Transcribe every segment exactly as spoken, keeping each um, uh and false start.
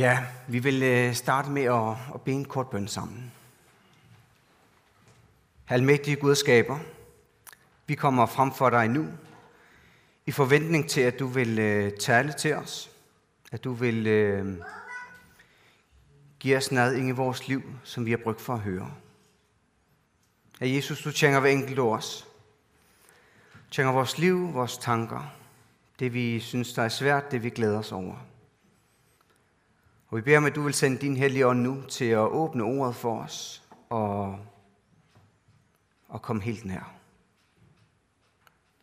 Ja, vi vil starte med at, at bede en kort bøn sammen. Almægtige Gud og Skaber, vi kommer frem for dig nu, i forventning til, at du vil tale til os, at du vil øh, give os noget ind i vores liv, som vi har brug for at høre. At Jesus, du tænker hver enkelt ord os. Du tænker vores liv, vores tanker, det vi synes, der er svært, det vi glæder os over. Og vi beder om, at du vil sende din hellige ånd nu til at åbne ordet for os og, og komme helt nær.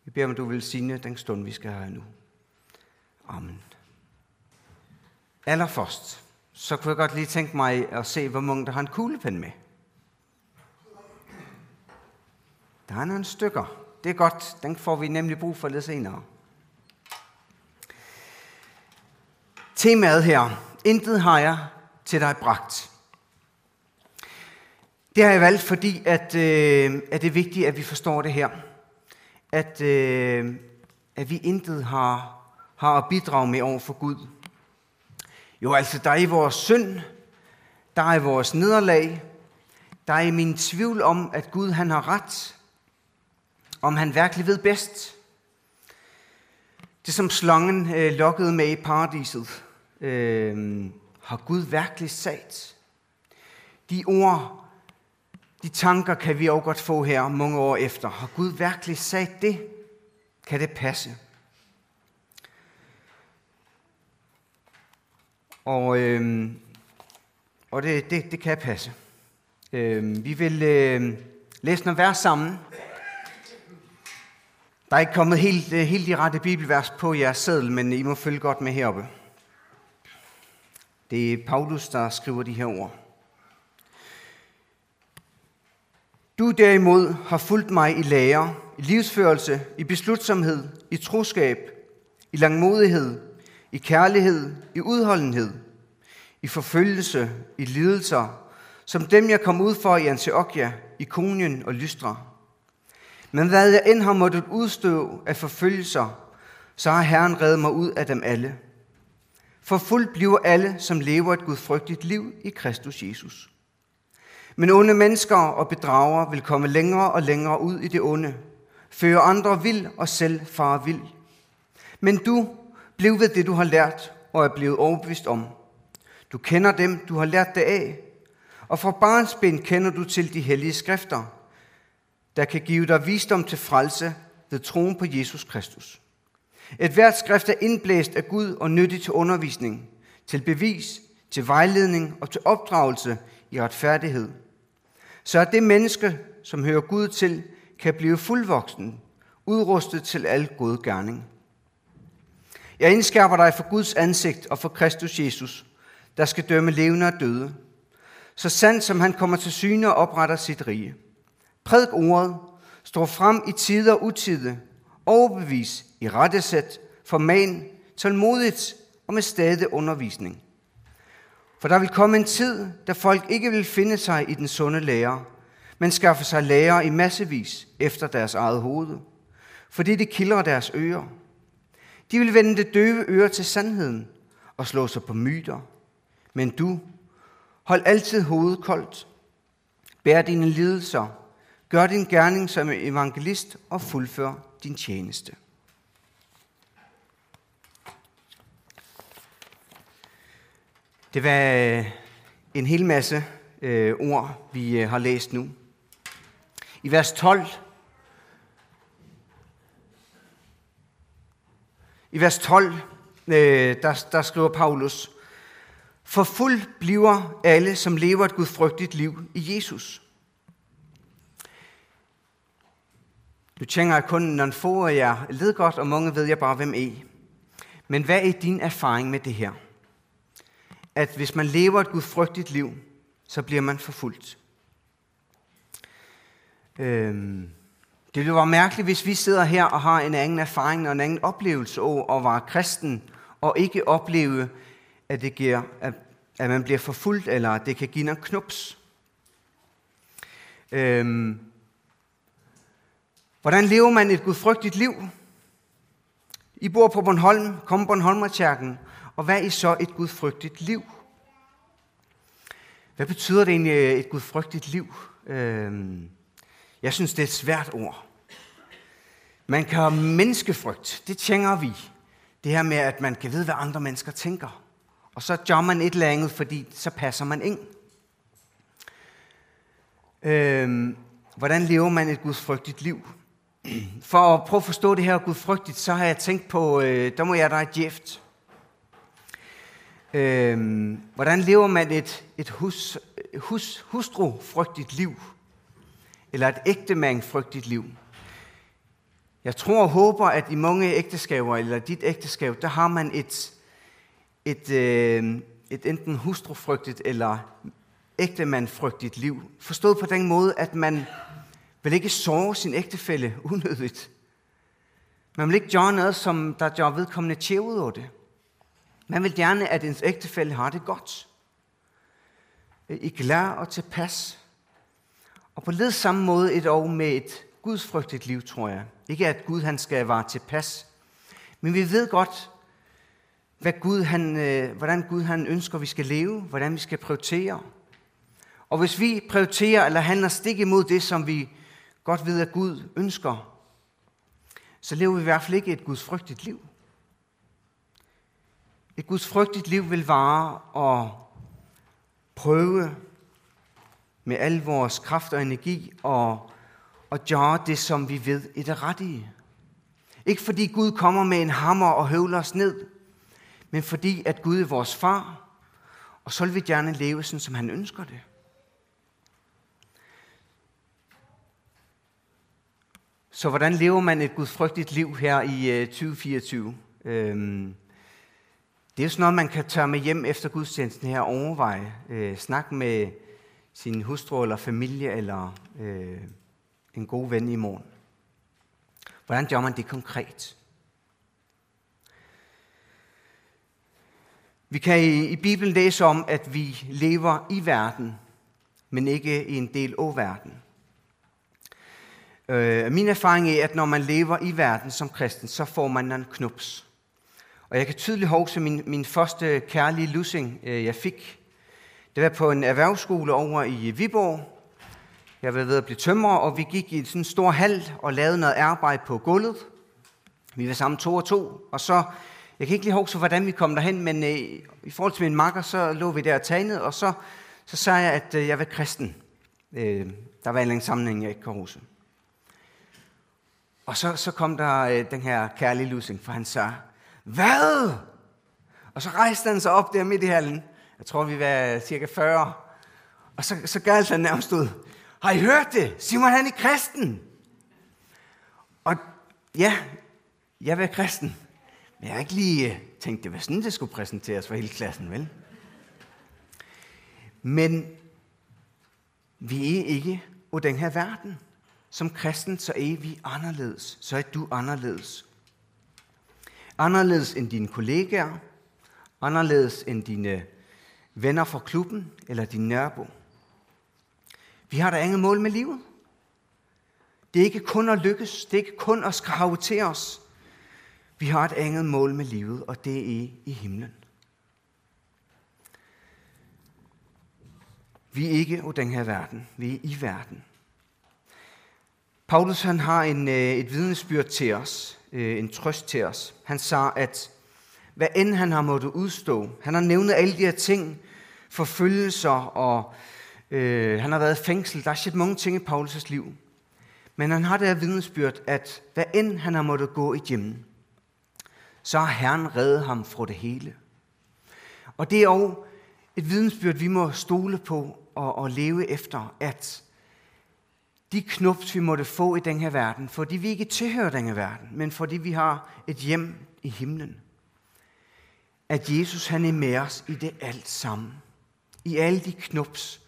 Vi beder om, at du vil signe den stund, vi skal have nu. Amen. Allerførst, så kunne jeg godt lige tænke mig at se, hvor mange der har en kuglepen med. Der er nogle stykker. Det er godt. Den får vi nemlig brug for lidt senere. Temaet her. Intet har jeg til dig bragt. Det har jeg valgt, fordi at, øh, at det er vigtigt, at vi forstår det her. At, øh, at vi intet har, har at bidrage med over for Gud. Jo, altså, der er i vores synd, der er i vores nederlag, der er i min tvivl om, at Gud han har ret, om han virkelig ved bedst. Det som slangen øh, lokkede med i paradiset, øh, har Gud virkelig sagt. De ord, de tanker kan vi også godt få her mange år efter. Har Gud virkelig sagt det? Kan det passe? Og, øh, og det, det, det kan passe. Øh, vi vil øh, læse nogle vers sammen. Der er ikke kommet helt, helt de rette bibelvers på jeres seddel, men I må følge godt med heroppe. Det er Paulus, der skriver de her ord. Du derimod har fulgt mig i lære, i livsførelse, i beslutsomhed, i troskab, i langmodighed, i kærlighed, i udholdenhed, i forfølgelse, i lidelser, som dem jeg kom ud for i Antiochia, Ikonien og Lystra. Men hvad jeg end har måttet udstå af forfølgelser, så har Herren reddet mig ud af dem alle. For fuldt bliver alle, som lever et gudfrygtigt liv i Kristus Jesus. Men onde mennesker og bedragere vil komme længere og længere ud i det onde, føre andre vild og selv fare vild. Men du, bliv ved det, du har lært og er blevet overbevist om. Du kender dem, du har lært det af, og fra barnsben kender du til de hellige skrifter, der kan give dig visdom til frelse ved troen på Jesus Kristus. Et hvert skrift er indblæst af Gud og nyttig til undervisning, til bevis, til vejledning og til opdragelse i retfærdighed. Så at det menneske, som hører Gud til, kan blive fuldvoksen, udrustet til al god gerning. Jeg indskærper dig for Guds ansigt og for Kristus Jesus, der skal dømme levende og døde, så sandt som han kommer til syne og opretter sit rige. Prædik ordet, stå frem i tide og utide, overbevis, i rettesæt, forman, tålmodigt og med stadig undervisning. For der vil komme en tid, da folk ikke vil finde sig i den sunde lære, men skaffe sig lærer i massevis efter deres eget hoved, fordi det kildrer deres ører. De vil vende det døve øre til sandheden og slå sig på myter. Men du, hold altid hovedet koldt. Bær dine lidelser. Gør din gerning som evangelist og fuldfør din tjeneste. Det var en hel masse øh, ord, vi øh, har læst nu. I vers tolv. I vers tolv, øh, der, der skriver Paulus, for fuld bliver alle, som lever et gudfrygtigt liv i Jesus. Du tænker, at kun nogle få af jer led godt, og mange ved jeg bare, hvem er. Men hvad er din erfaring med det her? At hvis man lever et gudfrygtigt liv, så bliver man forfulgt. Øhm, det ville være mærkeligt, hvis vi sidder her og har en anden erfaring og en anden oplevelse over at være kristen, og ikke opleve, at, det giver, at, at man bliver forfulgt, eller at det kan give nogle knups. Øhm, Hvordan lever man et gudfrygtigt liv? I bor på Bornholm, kom Bornholmerkirken, og hvad er så et gudfrygtigt liv? Hvad betyder det egentlig et gudfrygtigt liv? Jeg synes, det er et svært ord. Man kan have menneskefrygt. Det tænker vi. Det her med, at man kan vide, hvad andre mennesker tænker. Og så gør man et eller andet, fordi så passer man ind. Hvordan lever man et gudfrygtigt liv? For at prøve at forstå det her gudfrygtigt, så har jeg tænkt på, der må jeg da et djæft. Øhm, hvordan lever man et, et hus, hus, hustrufrygtigt liv? Eller et ægtemandfrygtigt liv? Jeg tror og håber, at i mange ægteskaber, eller dit ægteskab, der har man et, et, øh, et enten hustrufrygtigt eller ægtemandfrygtigt liv. Forstået på den måde, at man vil ikke såre sin ægtefælle unødigt. Man vil ikke gøre noget, som der gør vedkommende tjævet over det. Man vil gerne, at ens ægtefælle har det godt. I glad og tilpas. Og på lidt samme måde et år med et gudsfrygtigt liv, tror jeg. Ikke at Gud han skal være tilpas. Men vi ved godt, hvad Gud, han, hvordan Gud han ønsker, vi skal leve. Hvordan vi skal prioritere. Og hvis vi prioriterer eller handler stik imod det, som vi godt ved, at Gud ønsker, så lever vi i hvert fald ikke et gudsfrygtigt liv. Et gudsfrygtigt liv vil vare og prøve med al vores kraft og energi og, og gøre det, som vi ved er det rettige. Ikke fordi Gud kommer med en hammer og høvler os ned, men fordi at Gud er vores far, og så vil vi gerne leve sådan, som han ønsker det. Så hvordan lever man et gudfrygtigt liv her i tyve fireogtyve? Øhm Det er jo sådan noget, man kan tage med hjem efter gudstjenesten her og overveje. Øh, snak med sin hustru eller familie eller øh, en god ven i morgen. Hvordan gør man det konkret? Vi kan i, i Bibelen læse om, at vi lever i verden, men ikke i en del af verden. Øh, min erfaring er, at når man lever i verden som kristen, så får man en knups. Og jeg kan tydeligt huske min, min første kærlige lussing, jeg fik. Det var på en erhvervsskole over i Viborg. Jeg var ved at blive tømrer, og vi gik i sådan en stor hal og lavede noget arbejde på gulvet. Vi var sammen to og to, og så, jeg kan ikke lige huske, hvordan vi kom derhen, men øh, i forhold til min makker, så lå vi der og tagnede, og så, så sagde jeg, at øh, jeg var kristen. Øh, der var en lang sammenhæng, jeg ikke kan huske. Og så, så kom der øh, den her kærlige lussing, for han sagde, hvad? Og så rejste han sig op der midt i hallen. Jeg tror, vi var cirka fyrre. Og så, så galt han nærmest ud. Har I hørt det? Simon, han er kristen. Og ja, jeg var kristen. Men jeg har ikke lige tænkt, det var sådan, det skulle præsenteres for hele klassen, vel? Men vi er ikke af den her verden. Som kristen, så er vi anderledes. Så er du anderledes. Anderledes end dine kollegaer, anderledes end dine venner fra klubben eller din nærbo. Vi har da ingen mål med livet. Det er ikke kun at lykkes, det er ikke kun at skrave til os. Vi har et andet mål med livet, og det er i himlen. Vi er ikke af den her verden, vi er i verden. Paulus han har en, et vidnesbyrd til os. En trøst til os. Han sagde, at hvad end han har måttet udstå, han har nævnet alle de her ting, forfølgelser, og øh, han har været i fængsel. Der er sket mange ting i Paulus' liv. Men han har det her vidnesbyrd, at hvad end han har måttet gå igennem, så har Herren reddet ham fra det hele. Og det er også et vidnesbyrd, vi må stole på og, og leve efter, at de knups, vi måtte få i den her verden, fordi vi ikke tilhører den her verden, men fordi vi har et hjem i himlen. At Jesus, han er med os i det alt sammen. I alle de knups,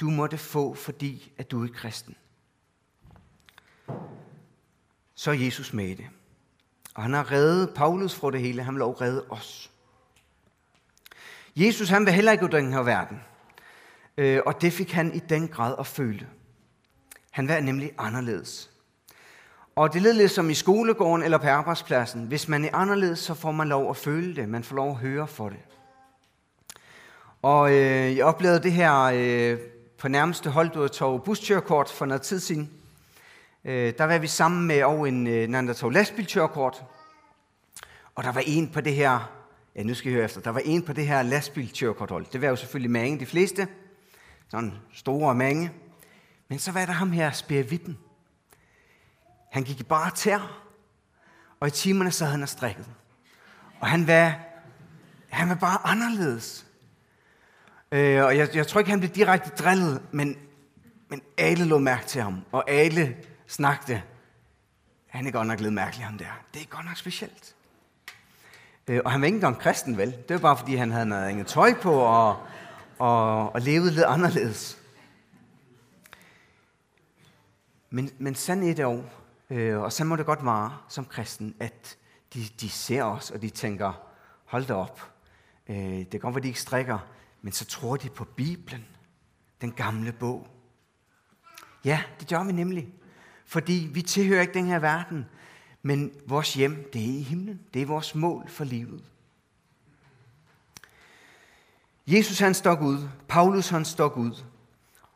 du måtte få, fordi at du er kristen. Så er Jesus med i det. Og han har reddet Paulus fra det hele, han vil også redde os. Jesus, han var heller ikke i den her verden. Og det fik han i den grad at føle. Han var nemlig anderledes. Og det lyder lidt som i skolegården eller på arbejdspladsen. Hvis man er anderledes, så får man lov at føle det. Man får lov at høre for det. Og øh, jeg oplevede det her øh, på nærmeste Holduertorv buskørekort for noget tid siden. Øh, der var vi sammen med over en øh, Nandertorv lastbilkørekort. Og der var en på det her, ja, nu skal I høre efter, der var en på det her lastbilkørekorthold. Det var jo selvfølgelig mange, de fleste. Sådan store mange. Men så var der ham her, Spærvitten. Han gik i bare tær, og i timerne sad han og strikkede. Og han var, han var bare anderledes. Øh, og jeg, jeg tror ikke, han blev direkte drillet, men, men alle lå mærke til ham, og alle snakkede. Han er godt nok lidt mærkelig, ham der. Det er godt nok specielt. Øh, og han var ikke engang kristen, vel? Det var bare, fordi han havde noget andet tøj på, og, og, og levede lidt anderledes. Men, men sandt er det jo, øh, og så må det godt være som kristen, at de, de ser os, og de tænker, hold da op. Øh, det kan godt være, de ikke strikker, men så tror de på Bibelen, den gamle bog. Ja, det gør vi nemlig, fordi vi tilhører ikke den her verden, men vores hjem, det er i himlen. Det er vores mål for livet. Jesus han stak ud, Paulus han stak ud.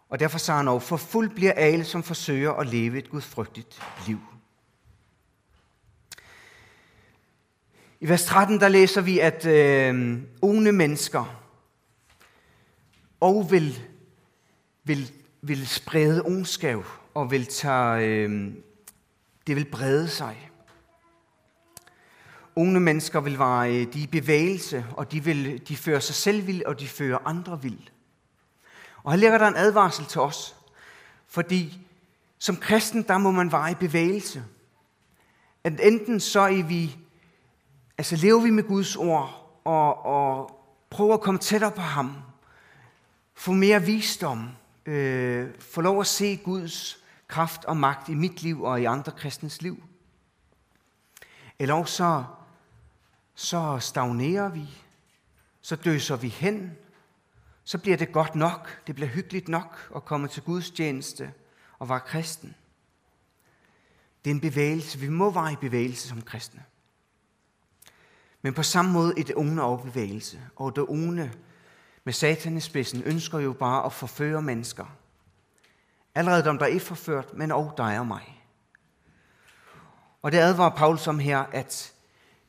Og derfor sagde han over, for fuld bliver alle, som forsøger at leve et gudfrygtigt liv. I vers tretten, der læser vi, at øh, onde mennesker og vil, vil, vil sprede ondskab, og vil tage, øh, det vil brede sig. Onde mennesker vil være, de er i bevægelse, og de, vil, de fører sig selv vild, og de fører andre vild. Og her ligger der en advarsel til os, fordi som kristen, der må man være i bevægelse. At enten så er vi, altså lever vi med Guds ord, og, og prøver at komme tættere på ham, få mere visdom, øh, få lov at se Guds kraft og magt i mit liv og i andre kristens liv. Eller også så, så stagnerer vi, så døser vi hen, så bliver det godt nok, det bliver hyggeligt nok at komme til Guds tjeneste og være kristen. Det er en bevægelse, vi må være i bevægelse som kristne. Men på samme måde er det onde overbevægelse, og det onde med satan i spidsen ønsker jo bare at forføre mennesker. Allerede dem, der er forført, men også dig og mig. Og det advarer Paulus om her, at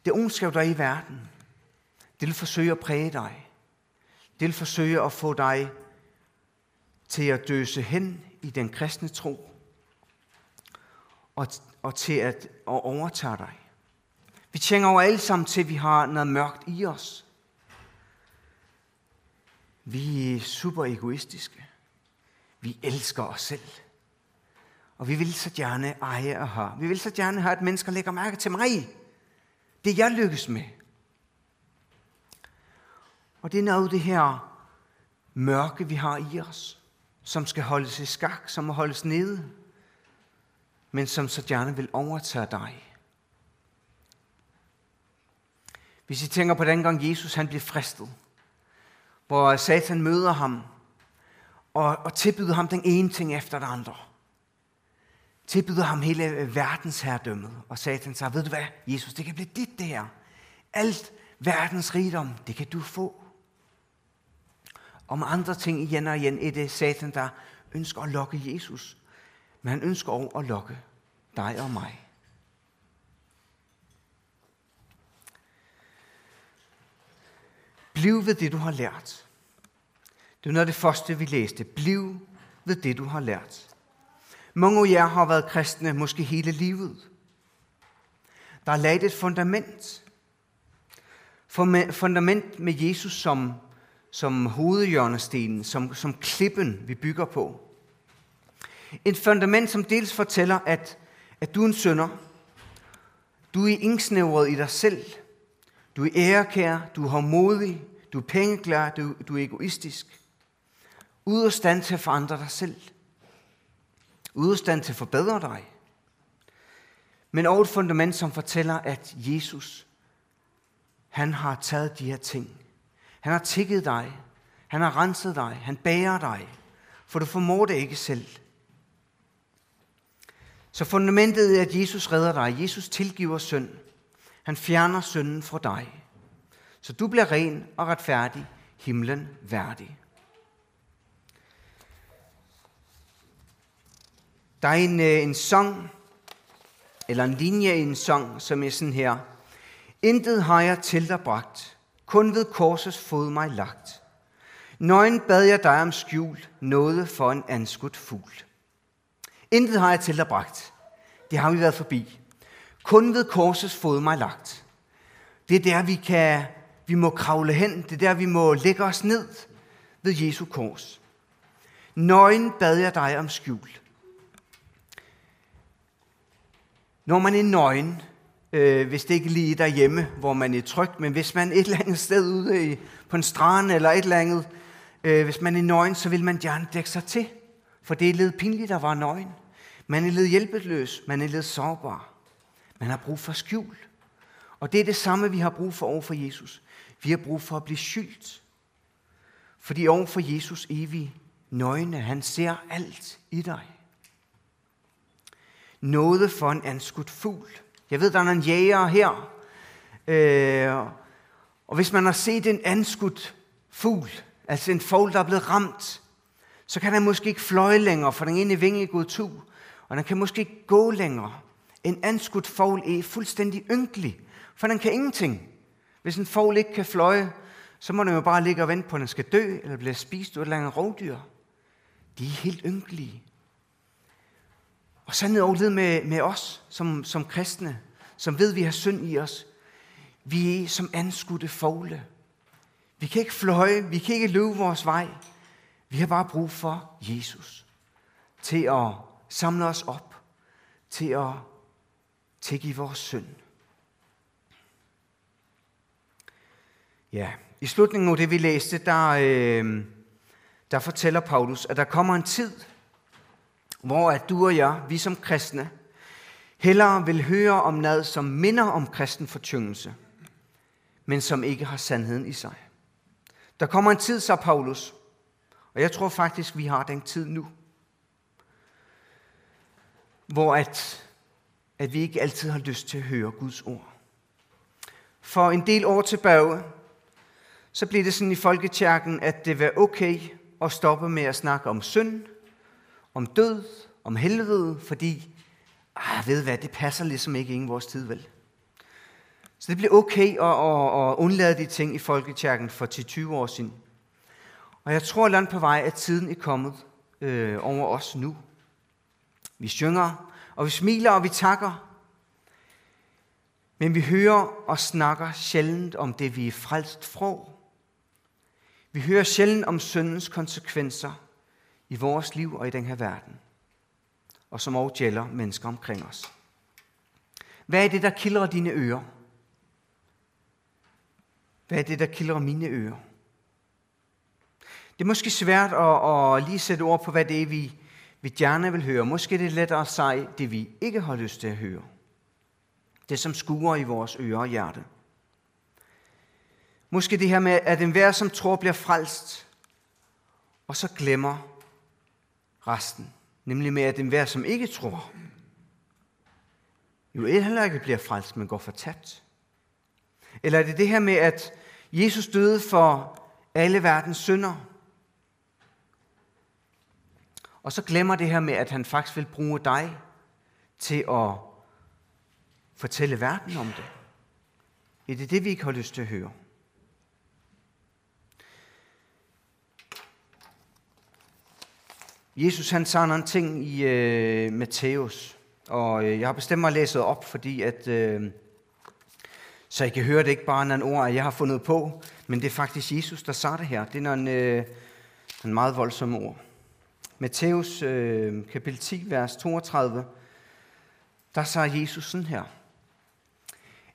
det ondskab, der er i verden, det vil forsøge at præge dig. Det vil forsøge at få dig til at døse hen i den kristne tro, og, og til at, at overtage dig. Vi tænker over alle sammen til, at vi har noget mørkt i os. Vi er super egoistiske. Vi elsker os selv. Og vi vil så gerne eje og have. Vi vil så gerne have, at mennesker lægger mærke til mig. Det jeg lykkes med. Og det er noget af det her mørke, vi har i os, som skal holdes i skak, som må holdes nede, men som så gerne vil overtage dig. Hvis I tænker på den gang Jesus han blev fristet, hvor satan møder ham og, og tilbyder ham den ene ting efter den andre. Tilbyder ham hele verdensherredømmet, og satan sagde, ved du hvad, Jesus, det kan blive dit det her. Alt verdens rigdom, det kan du få. Og med andre ting igen og igen er det satan, der ønsker at lokke Jesus. Men han ønsker også at lokke dig og mig. Bliv ved det, du har lært. Det er noget af det første, vi læste. Bliv ved det, du har lært. Mange af jer har været kristne måske hele livet. Der er lagt et fundament. Fundament med Jesus som som hovedhjørnestenen, som, som klippen, vi bygger på. Et fundament, som dels fortæller, at, at du er en synder. Du er indsnævret i dig selv. Du er ærekær, du er hårdmodig, du er pengeglad, du, du er egoistisk. Ude af stand til at forandre dig selv. Ude af stand til at forbedre dig. Men også et fundament, som fortæller, at Jesus, han har taget de her ting. Han har tækket dig. Han har renset dig. Han bærer dig. For du formår det ikke selv. Så fundamentet er, at Jesus redder dig. Jesus tilgiver synd. Han fjerner synden fra dig. Så du bliver ren og retfærdig himlen værdig. Der er en, en sang, eller en linje i en sang, som er sådan her. Intet har jeg til dig bragt, kun ved korsets fod mig lagt. Nøgen bad jeg dig om skjul, nåde for en anskudt fugl. Intet har jeg til dig bragt, det har vi været forbi. Kun ved korsets fod mig lagt. Det er der, vi, kan, vi må kravle hen, det er der, vi må lægge os ned ved Jesu kors. Nøgen bad jeg dig om skjul. Når man er nøgen, øh, hvis det ikke lige er derhjemme, hvor man er tryg, men hvis man er et eller andet sted ude i, på en strand eller et eller andet, øh, hvis man er nøgen, så vil man gerne dække sig til. For det er lidt pinligt, der var nøgen. Man er lidt hjælpeløs, man er lidt sårbar. Man har brug for skjul. Og det er det samme, vi har brug for overfor Jesus. Vi har brug for at blive skjult. Fordi overfor Jesus evige nøgne, han ser alt i dig. Nåde for en anskudt fugl. Jeg ved, der er en jæger her. Øh, og hvis man har set en anskudt fugl, altså en fugl, der er blevet ramt, så kan den måske ikke fløje længere, for den ene vinge er gået tu, og den kan måske ikke gå længere. En anskudt fugl er fuldstændig ynkelig, for den kan ingenting. Hvis en fugl ikke kan fløje, så må den jo bare ligge og vente på, at den skal dø, eller blive spist af et eller andet rovdyr. De er helt ynkelige. Og så er med, med os som, som kristne, som ved, vi har synd i os. Vi er som anskudte fugle. Vi kan ikke fløje, vi kan ikke løbe vores vej. Vi har bare brug for Jesus til at samle os op, til at tilgive vores synd. Ja, i slutningen af det, vi læste, der, øh, der fortæller Paulus, at der kommer en tid, hvor at du og jeg, vi som kristne, hellere vil høre om noget, som minder om kristen fortyngelse, men som ikke har sandheden i sig. Der kommer en tid, så Paulus, og jeg tror faktisk, vi har den tid nu, hvor at, at vi ikke altid har lyst til at høre Guds ord. For en del år tilbage, så blev det sådan i folkekirken, at det var okay at stoppe med at snakke om synd, om død, om helvede, fordi, ah, ved hvad, det passer ligesom ikke ind i vores tid, vel? Så det blev okay at, at, at undlade de ting i folkekirken for ti til tyve år siden. Og jeg tror langt på vej, at tiden er kommet øh, over os nu. Vi synger, og vi smiler, og vi takker. Men vi hører og snakker sjældent om det, vi er frelst fra. Vi hører sjældent om syndens konsekvenser i vores liv og i den her verden, og som også gælder mennesker omkring os. Hvad er det, der kildrer dine ører? Hvad er det, der kildrer mine ører? Det er måske svært at, at lige sætte ord på, hvad det er, vi, vi gerne vil høre. Måske er det lettere at sige, det vi ikke har lyst til at høre. Det, som skuer i vores ører og hjerte. Måske det her med, at enhver, som tror, bliver frelst, og så glemmer resten, nemlig med, at enhver, som ikke tror, jo heller ikke bliver frelst, men går fortabt. Eller er det det her med, at Jesus døde for alle verdens synder, og så glemmer det her med, at han faktisk vil bruge dig til at fortælle verden om det. Er det det, vi ikke har lyst til at høre? Jesus han sagde nogle ting i øh, Matthæus, og øh, jeg har bestemt mig at læse det op, fordi at, øh, så I kan høre det ikke bare nogle ord, jeg har fundet på, men det er faktisk Jesus, der sagde det her. Det er nogle, øh, nogle meget voldsomme ord. Matthæus øh, kapitel ti, vers toogtredive, der sagde Jesus sådan her.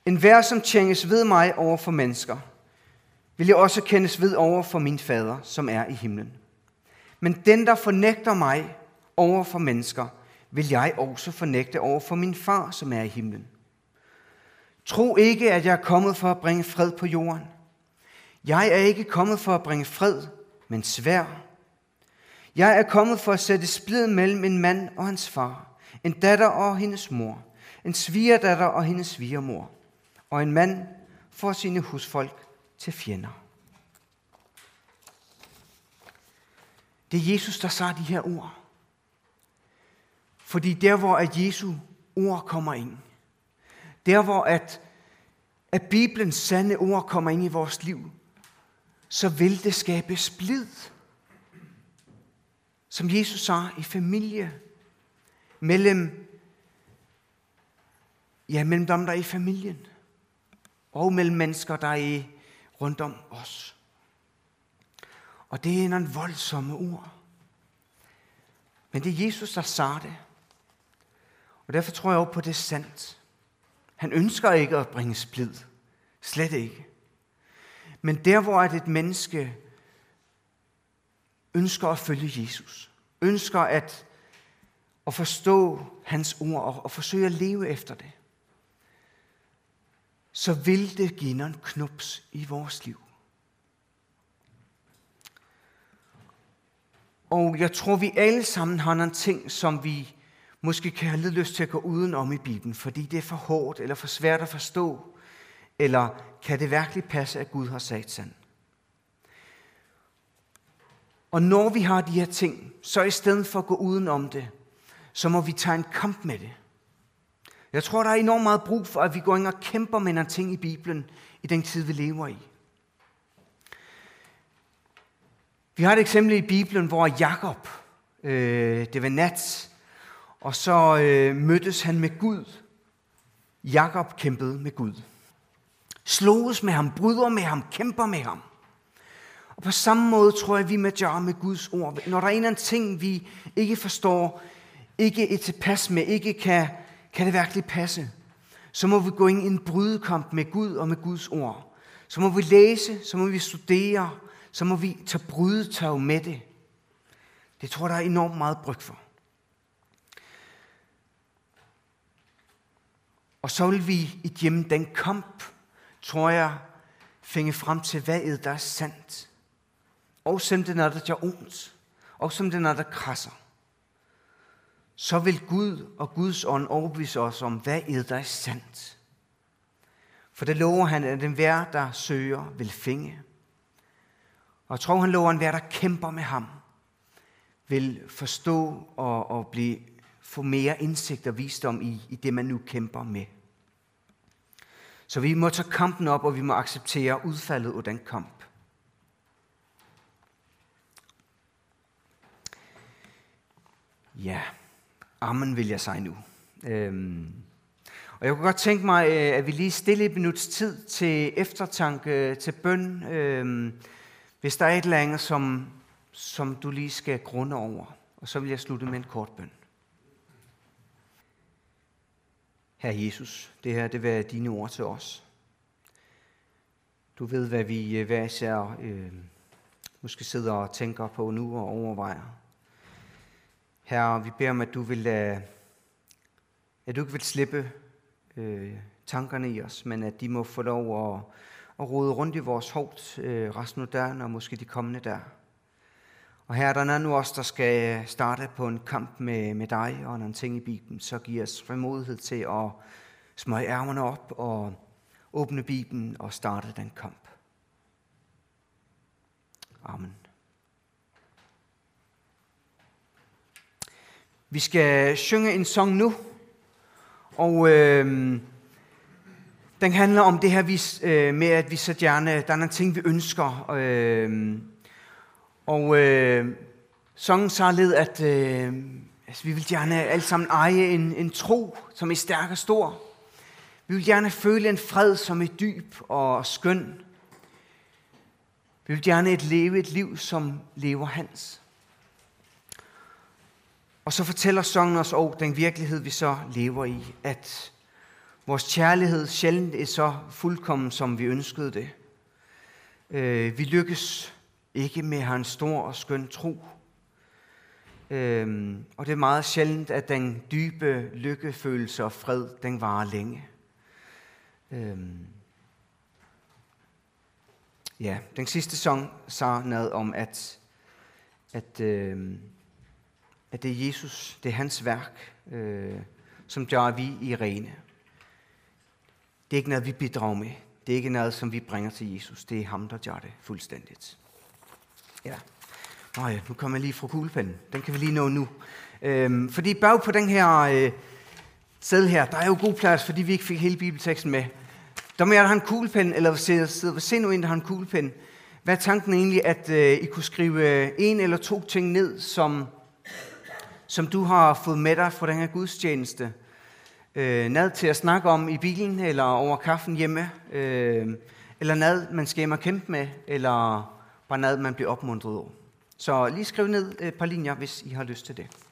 Enhver, som kendes ved mig over for mennesker, vil jeg også kendes ved over for min fader, som er i himlen. Men den, der fornægter mig over for mennesker, vil jeg også fornægte over for min far, som er i himlen. Tro ikke, at jeg er kommet for at bringe fred på jorden. Jeg er ikke kommet for at bringe fred, men sværd. Jeg er kommet for at sætte splid mellem en mand og hans far, en datter og hendes mor, en svigerdatter og hendes svigermor, og en mand får sine husfolk til fjender. Det er Jesus, der sagde de her ord. Fordi der, hvor at Jesu ord kommer ind, der, hvor at, at Bibelens sande ord kommer ind i vores liv, så vil det skabe splid. Som Jesus sagde i familie, mellem, ja, mellem dem, der er i familien, og mellem mennesker, der er rundt om os. Og det er en voldsomme ord. Men det er Jesus, der sagde det. Og derfor tror jeg også på, det er sandt. Han ønsker ikke at bringe splid. Slet ikke. Men der, hvor et menneske ønsker at følge Jesus, ønsker at, at forstå hans ord og, og forsøge at leve efter det, så vil det give en knups i vores liv. Og jeg tror, vi alle sammen har nogle ting, som vi måske kan have lidt lyst til at gå udenom i Bibelen, fordi det er for hårdt eller for svært at forstå, eller kan det virkelig passe, at Gud har sagt sådan? Og når vi har de her ting, så i stedet for at gå udenom det, så må vi tage en kamp med det. Jeg tror, der er enormt meget brug for, at vi går ind og kæmper med nogle ting i Bibelen i den tid, vi lever i. Vi har et eksempel i Bibelen, hvor Jakob, øh, det var nat, og så øh, mødtes han med Gud. Jakob kæmpede med Gud. Sloges med ham, bryder med ham, kæmper med ham. Og på samme måde tror jeg, vi må gøre med Guds ord. Når der er en eller anden ting, vi ikke forstår, ikke er tilpas med, ikke kan, kan det virkelig passe, så må vi gå ind i en brydekamp med Gud og med Guds ord. Så må vi læse, så må vi studere, så må vi tage brydetag med det. Det tror jeg, der er enormt meget bryg for. Og så vil vi igennem den kamp, tror jeg, finde frem til, hvad er det, der er sandt. Og som det er, der gør ondt. Og som det er, der krasser. Så vil Gud og Guds ånd overbevise os om, hvad er det, der er sandt. For det lover han, at den vær, der søger, vil finde. Og jeg tror, han lover, at hver, der kæmper med ham, vil forstå og, og blive, få mere indsigt og visdom i, i det, man nu kæmper med. Så vi må tage kampen op, og vi må acceptere udfaldet af den kamp. Ja, amen vil jeg sige nu. Øhm. Og jeg kunne godt tænke mig, at vi lige stille et minuts tid til eftertanke, til bøn. Øhm. Hvis der er et eller andet, som, som du lige skal grunde over, og så vil jeg slutte med en kort bøn. Herre Jesus, det her, det var dine ord til os. Du ved, hvad vi hver især øh, måske sidder og tænker på nu og overvejer. Herre, vi beder om, at du vil, at du ikke vil slippe øh, tankerne i os, men at de må få lov at og rode rundt i vores hoved øh, resten af dagen, og måske de kommende der. Og her der er nu også, der skal starte på en kamp med, med dig og nogle ting i Bibelen, så giver os frimodighed til at smøge ærmerne op og åbne Bibelen og starte den kamp. Amen. Vi skal synge en sang nu, og øh, den handler om det her vis, øh, med, at vi så gerne, der er nogle ting, vi ønsker. Øh, og øh, sangen så led, at øh, altså, vi vil gerne alle sammen eje en, en tro, som er stærk og stor. Vi vil gerne føle en fred, som er dyb og skøn. Vi vil gerne et leve et liv, som lever hans. Og så fortæller sangen os også den virkelighed, vi så lever i, at vores kærlighed sjældent er så fuldkommen, som vi ønskede det. Vi lykkes ikke med at have en stor og skøn tro. Og det er meget sjældent, at den dybe lykkefølelse og fred, den varer længe. Ja, den sidste sang sagde noget om, at, at, at det er Jesus, det er hans værk, som gør vi i rene. Det er ikke noget, vi bidrager med. Det er ikke noget, som vi bringer til Jesus. Det er ham, der gør det fuldstændigt. Ja. Nå ja, nu kommer jeg lige fra kuglepinden. Den kan vi lige nå nu. Øhm, fordi bag på den her øh, sædel her, der er jo god plads, fordi vi ikke fik hele bibelteksten med. Der må jeg, der har en kuglepind, eller sidder se nu en, der har en kuglepind. Hvad er tanken egentlig, at øh, I kunne skrive en eller to ting ned, som, som du har fået med dig fra den her gudstjeneste? Øh, noget til at snakke om i bilen, eller over kaffen hjemme, øh, eller noget, man skal hjem og kæmpe med, eller bare noget, man bliver opmuntret over. Så lige skriv ned et par linjer, hvis I har lyst til det.